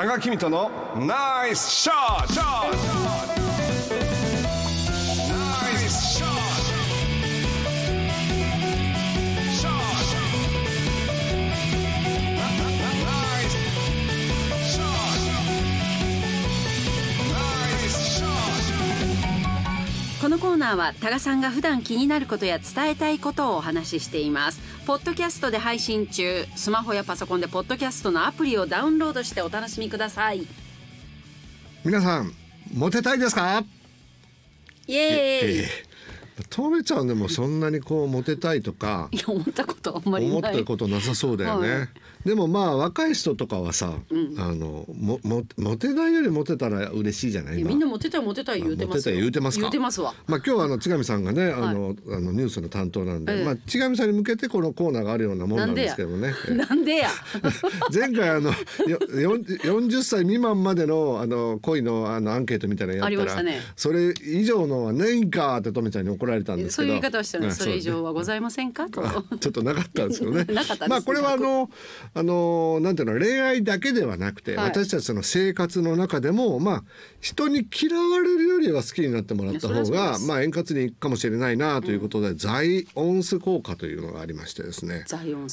多賀公人のナイスショット。このコーナーは多賀さんが普段気になることや伝えたいことをお話ししています。ポッドキャストで配信中。スマホやパソコンでポッドキャストのアプリをダウンロードしてお楽しみください。皆さんモテたいですか？イエーイ。トメちゃんでもそんなにこうモテたいとか思ったことあんまりない。思ったことなさそうだよね、はい、でもまあ若い人とかはさ、うん、モテないよりモテたら嬉しいじゃない。みんなモテたいモテたい言うてますよ。モテたい言うてますか。言うてますわ。まあ今日は千上さんがねニュースの担当なんで、まあ、千上さんに向けてこのコーナーがあるようなもんなんですけどね。なんでや前回40歳未満までの恋のアンケートみたいなのやったらありましたね。それ以上のはねんかってトメちゃんに怒られたんですけど、そういう言い方をしたので、それ以上はございませんかとちょっとなかったんですよねまあこれはなんていうの、恋愛だけではなくて、はい、私たちの生活の中でも、まあ、人に嫌われるよりは好きになってもらった方が、まあ、円滑にいくかもしれないなということで、うん、ザイオンス効果というのがありましてですね。ザイオン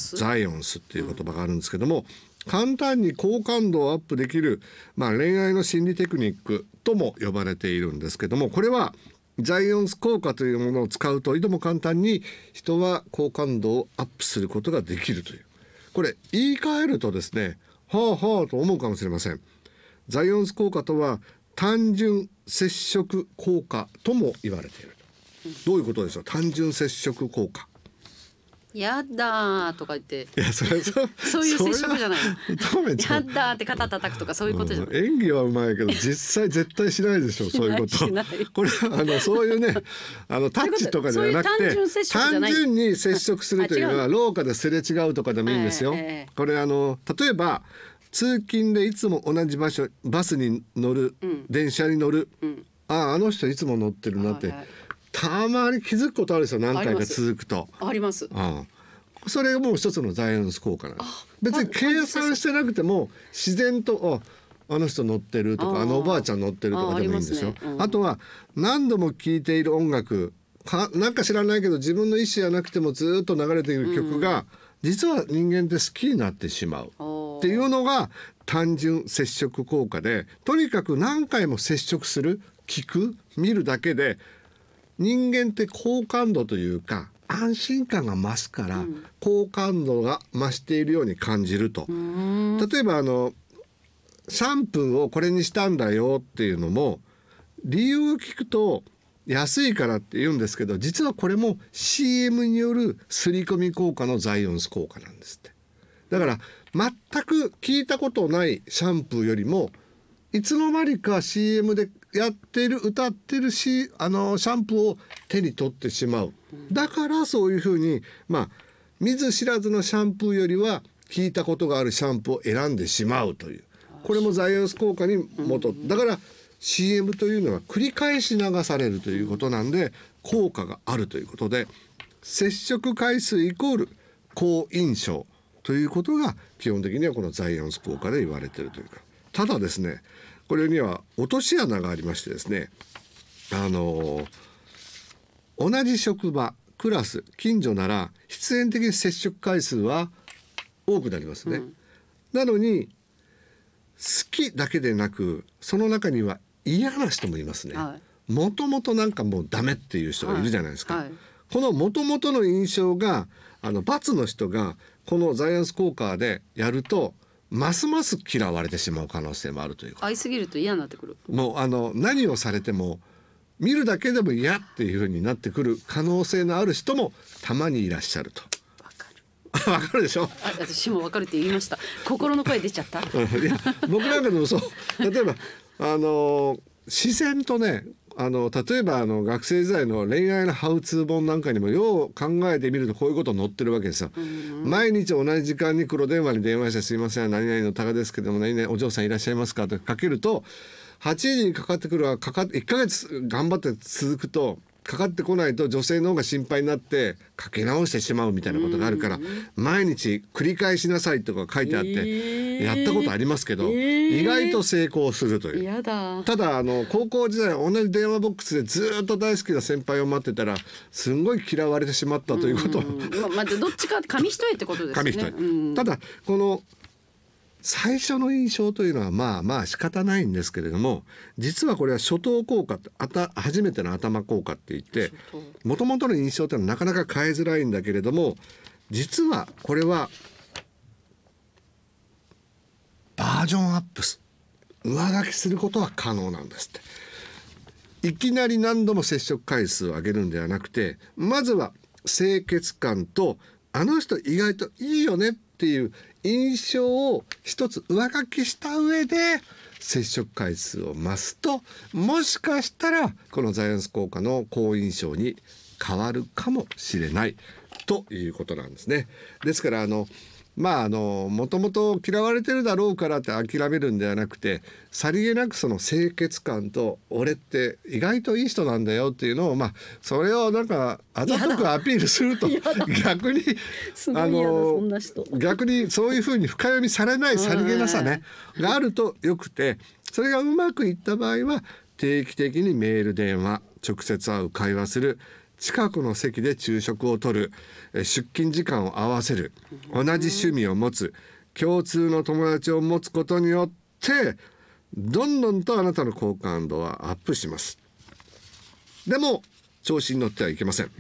スっていう言葉があるんですけども、うん、簡単に好感度をアップできる、まあ、恋愛の心理テクニックとも呼ばれているんですけども、これはザイオンス効果というものを使うといとも簡単に人は好感度をアップすることができるという、これ言い換えるとですね、はあはあと思うかもしれません。ザイオンス効果とは単純接触効果とも言われている。どういうことでしょう、単純接触効果。やだーとか言って、いやそういう接触じゃないやだーって肩叩くとかそういうことじゃない、うん、演技はうまいけど実際絶対しないでしょそういうことしないこれそういうねタッチとかではなくて単純に接触するというのは廊下ですれ違うとかでもいいんですよ、これ例えば通勤でいつも同じ場所バスに乗る、うん、電車に乗る、うん、あの人いつも乗ってるなって、はいはい、たまに気づくことあるんですよ。何回か続くとあります、うん、それがもう一つのザイオンス効果なんです。別に計算してなくても自然とあの人乗ってるとかあのおばあちゃん乗ってるとかでもいいんですよ。 ありますね、うん、あとは何度も聴いている音楽なんか知らないけど自分の意思じゃなくてもずっと流れている曲が、うん、実は人間って好きになってしまうっていうのが単純接触効果で、とにかく何回も接触する、聞く、見るだけで人間って好感度というか安心感が増すから、うん、好感度が増しているように感じると。例えばシャンプーをこれにしたんだよっていうのも理由を聞くと安いからって言うんですけど、実はこれも CM による刷り込み効果のザイオンス効果なんですって。だから全く聞いたことないシャンプーよりもいつの間にか CM でやってる歌ってるしシャンプーを手に取ってしまう。だからそういうふうに、まあ、見ず知らずのシャンプーよりは聞いたことがあるシャンプーを選んでしまうという、これもザイオンス効果にだから CM というのは繰り返し流されるということなんで効果があるということで、接触回数イコール好印象ということが基本的にはこのザイオンス効果で言われているというか。ただですね、これには落とし穴がありましてですね、同じ職場、クラス、近所なら必然的に接触回数は多くなりますね、うん、なのに好きだけでなくその中には嫌な人もいますね、はい、もともとなんかもうダメっていう人がいるじゃないですか、はいはい、このもともとの印象が×の人がこのザイオンス効果でやるとますます嫌われてしまう可能性もあるというか。愛すぎると嫌になってくる。もう何をされても見るだけでも嫌っていう風になってくる可能性のある人もたまにいらっしゃると。わかるでしょ。私もわかるって言いました。心の声出ちゃった。いや僕なんかでもそう。例えば自然とね。例えば学生時代の恋愛のハウツー本なんかにもよう考えてみるとこういうこと載ってるわけですよ、うんうん、毎日同じ時間に黒電話に電話してすいません何々のタカですけども何々お嬢さんいらっしゃいますかとかけると8時にかかってくるは1ヶ月頑張って続くとかかってこないと女性の方が心配になってかけ直してしまうみたいなことがあるから、毎日繰り返しなさいとか書いてあってやったことありますけど、意外と成功するという。やだ。ただ高校時代同じ電話ボックスでずっと大好きな先輩を待ってたらすんごい嫌われてしまったということをどっちか紙一重ってことですね。紙一重。ただこの最初の印象というのはまあまあ仕方ないんですけれども、実はこれは初等効果、初めての頭効果って言って、もともとの印象というのはなかなか変えづらいんだけれども、実はこれはバージョンアップ、上書きすることは可能なんですって。いきなり何度も接触回数を上げるんではなくて、まずは清潔感とあの人意外といいよねっていう印象を一つ上書きした上で接触回数を増すと、もしかしたらこのザイオンス効果の好印象に変わるかもしれないということなんですね。ですからもともと嫌われてるだろうからって諦めるんではなくて、さりげなくその清潔感と俺って意外といい人なんだよっていうのを、それをなんかあざとくアピールすると、逆にそういうふうに深読みされないさりげなさねがあるとよくて、それがうまくいった場合は定期的にメール、電話、直接会う、会話する、近くの席で昼食をとる、出勤時間を合わせる、同じ趣味を持つ、共通の友達を持つことによってどんどんとあなたの好感度はアップします。でも調子に乗ってはいけません。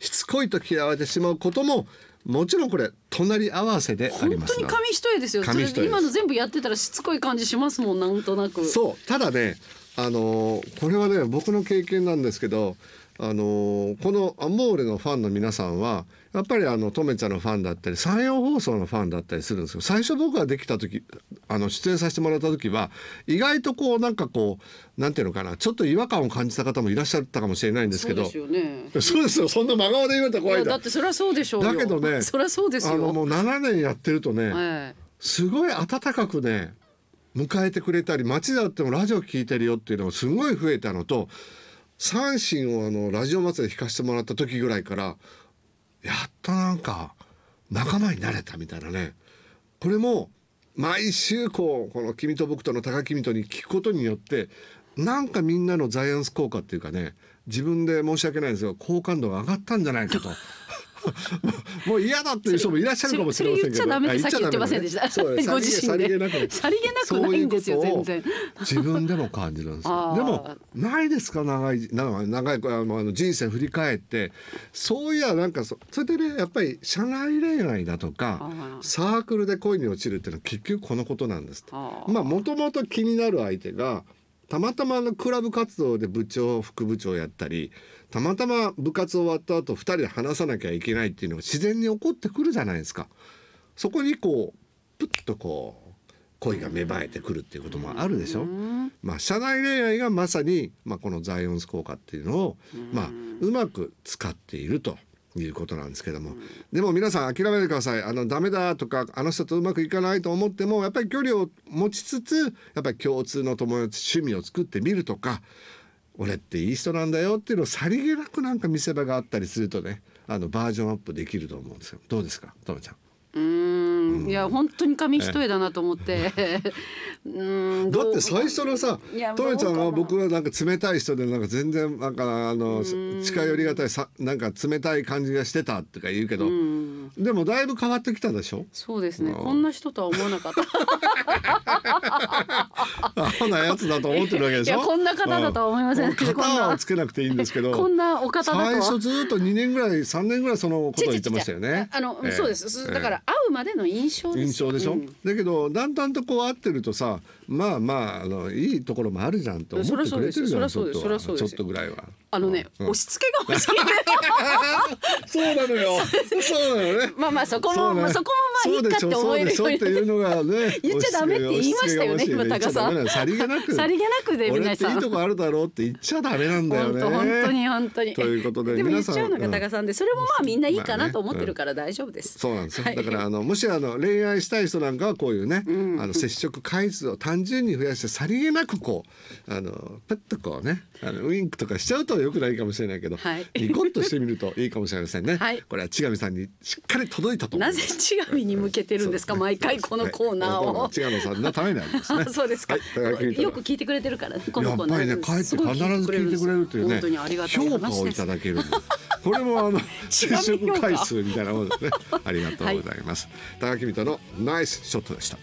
しつこいと嫌われてしまうことももちろんこれ隣り合わせであります。本当に紙一重ですよ。それで今の全部やってたらしつこい感じしますもん、なんとなく。そう、ただねこれはね僕の経験なんですけど、このアモーレのファンの皆さんはやっぱりとめちゃんのファンだったり山陽放送のファンだったりするんですけど、最初僕ができた時出演させてもらった時は意外となんていうのかな、ちょっと違和感を感じた方もいらっしゃったかもしれないんですけど。そうですよね。そんな真顔で言われたら怖い。だってそりゃそうでしょうよ。だけどね、そりゃそうですよ。もう7年やってるとね、すごい温かくね迎えてくれたり、街であってもラジオ聞いてるよっていうのがすごい増えたのと、三振をラジオ祭りで弾かせてもらった時ぐらいからやっとなんか仲間になれたみたいなね。これも毎週この「君と僕との高君と」に聞くことによって、なんかみんなのザイオンス効果っていうかね、自分で申し訳ないんですが好感度が上がったんじゃないかと。もう嫌だっていう人もいらっしゃるかもしれませんけど、それ言っちゃダメってさっき言ってませんでした、ご自身で。さりげなくないんですよ、全然。自分でも感じるんですよ。でもないですか、長い人生振り返って、そういやそれでね、やっぱり社内恋愛だとかサークルで恋に落ちるっていうのは結局このことなんです。もともと気になる相手がたまたまクラブ活動で部長、副部長やったり、たまたま部活終わった後2人で話さなきゃいけないっていうのが自然に起こってくるじゃないですか。そこにプッと恋が芽生えてくるっていうこともあるでしょ。社内恋愛がまさに、このザイオンス効果っていうのを、うまく使っているということなんですけども、でも皆さん諦めてください。ダメだとか人とうまくいかないと思っても、やっぱり距離を持ちつつ、やっぱり共通の友達、趣味を作ってみるとか、俺っていい人なんだよっていうのをさりげなく見せ場があったりするとね、バージョンアップできると思うんですよ。どうですか、とめちゃん。いや本当に紙一重だなと思ってだって最初のさ、とめちゃんは僕は冷たい人で全然近寄りがたい冷たい感じがしてたとか言うけど、でもだいぶ変わってきたでしょ。そうですね、こんな人とは思わなかったアホなやつだと思ってるわけでしょ。こんな方だとは思いません。型はつけなくていいんですけど、こんなお方だとは最初ずっと2年ぐらい3年ぐらいそのことを言ってましたよね。そうです。だから会うまでの印象でしょ、だけどだんだんと会ってるとさ、いいところもあるじゃんと思ってくれてるじゃん、ちょっとぐらいは。押し付けが欲しい。そうなのよ。そうなのね。そこもいいかって思えるようにっていうのがね。言っちゃダメって言いましたよね、今高さん。さりげなくで皆さん。俺っていいとこあるだろうって言っちゃダメなんだよね。本当に。ということで皆さん。でも言っちゃうのが高さんで、それもみんないいかなと思ってるから大丈夫です。そうなんです。だからもし恋愛したい人なんかはこういうね、接触回数を単純に増やしてさりげなくペッとウインクとかしちゃうと。は良くないかもしれないけど、はい、ニコッとしてみるといいかもしれませんね、はい、これは千上さんにしっかり届いたと思います。なぜ千上に向けてるんですか、毎回このコーナーを、はい、千上さんのためなんですねそうですか、はい、よく聞いてくれてるからこのコーナーやっぱりね、帰って必ず聞いてくれるというね、本当にありがたい話です。評価をいただけるこれも接触回数みたいなものですねありがとうございます、はい、高木美人のナイスショットでした。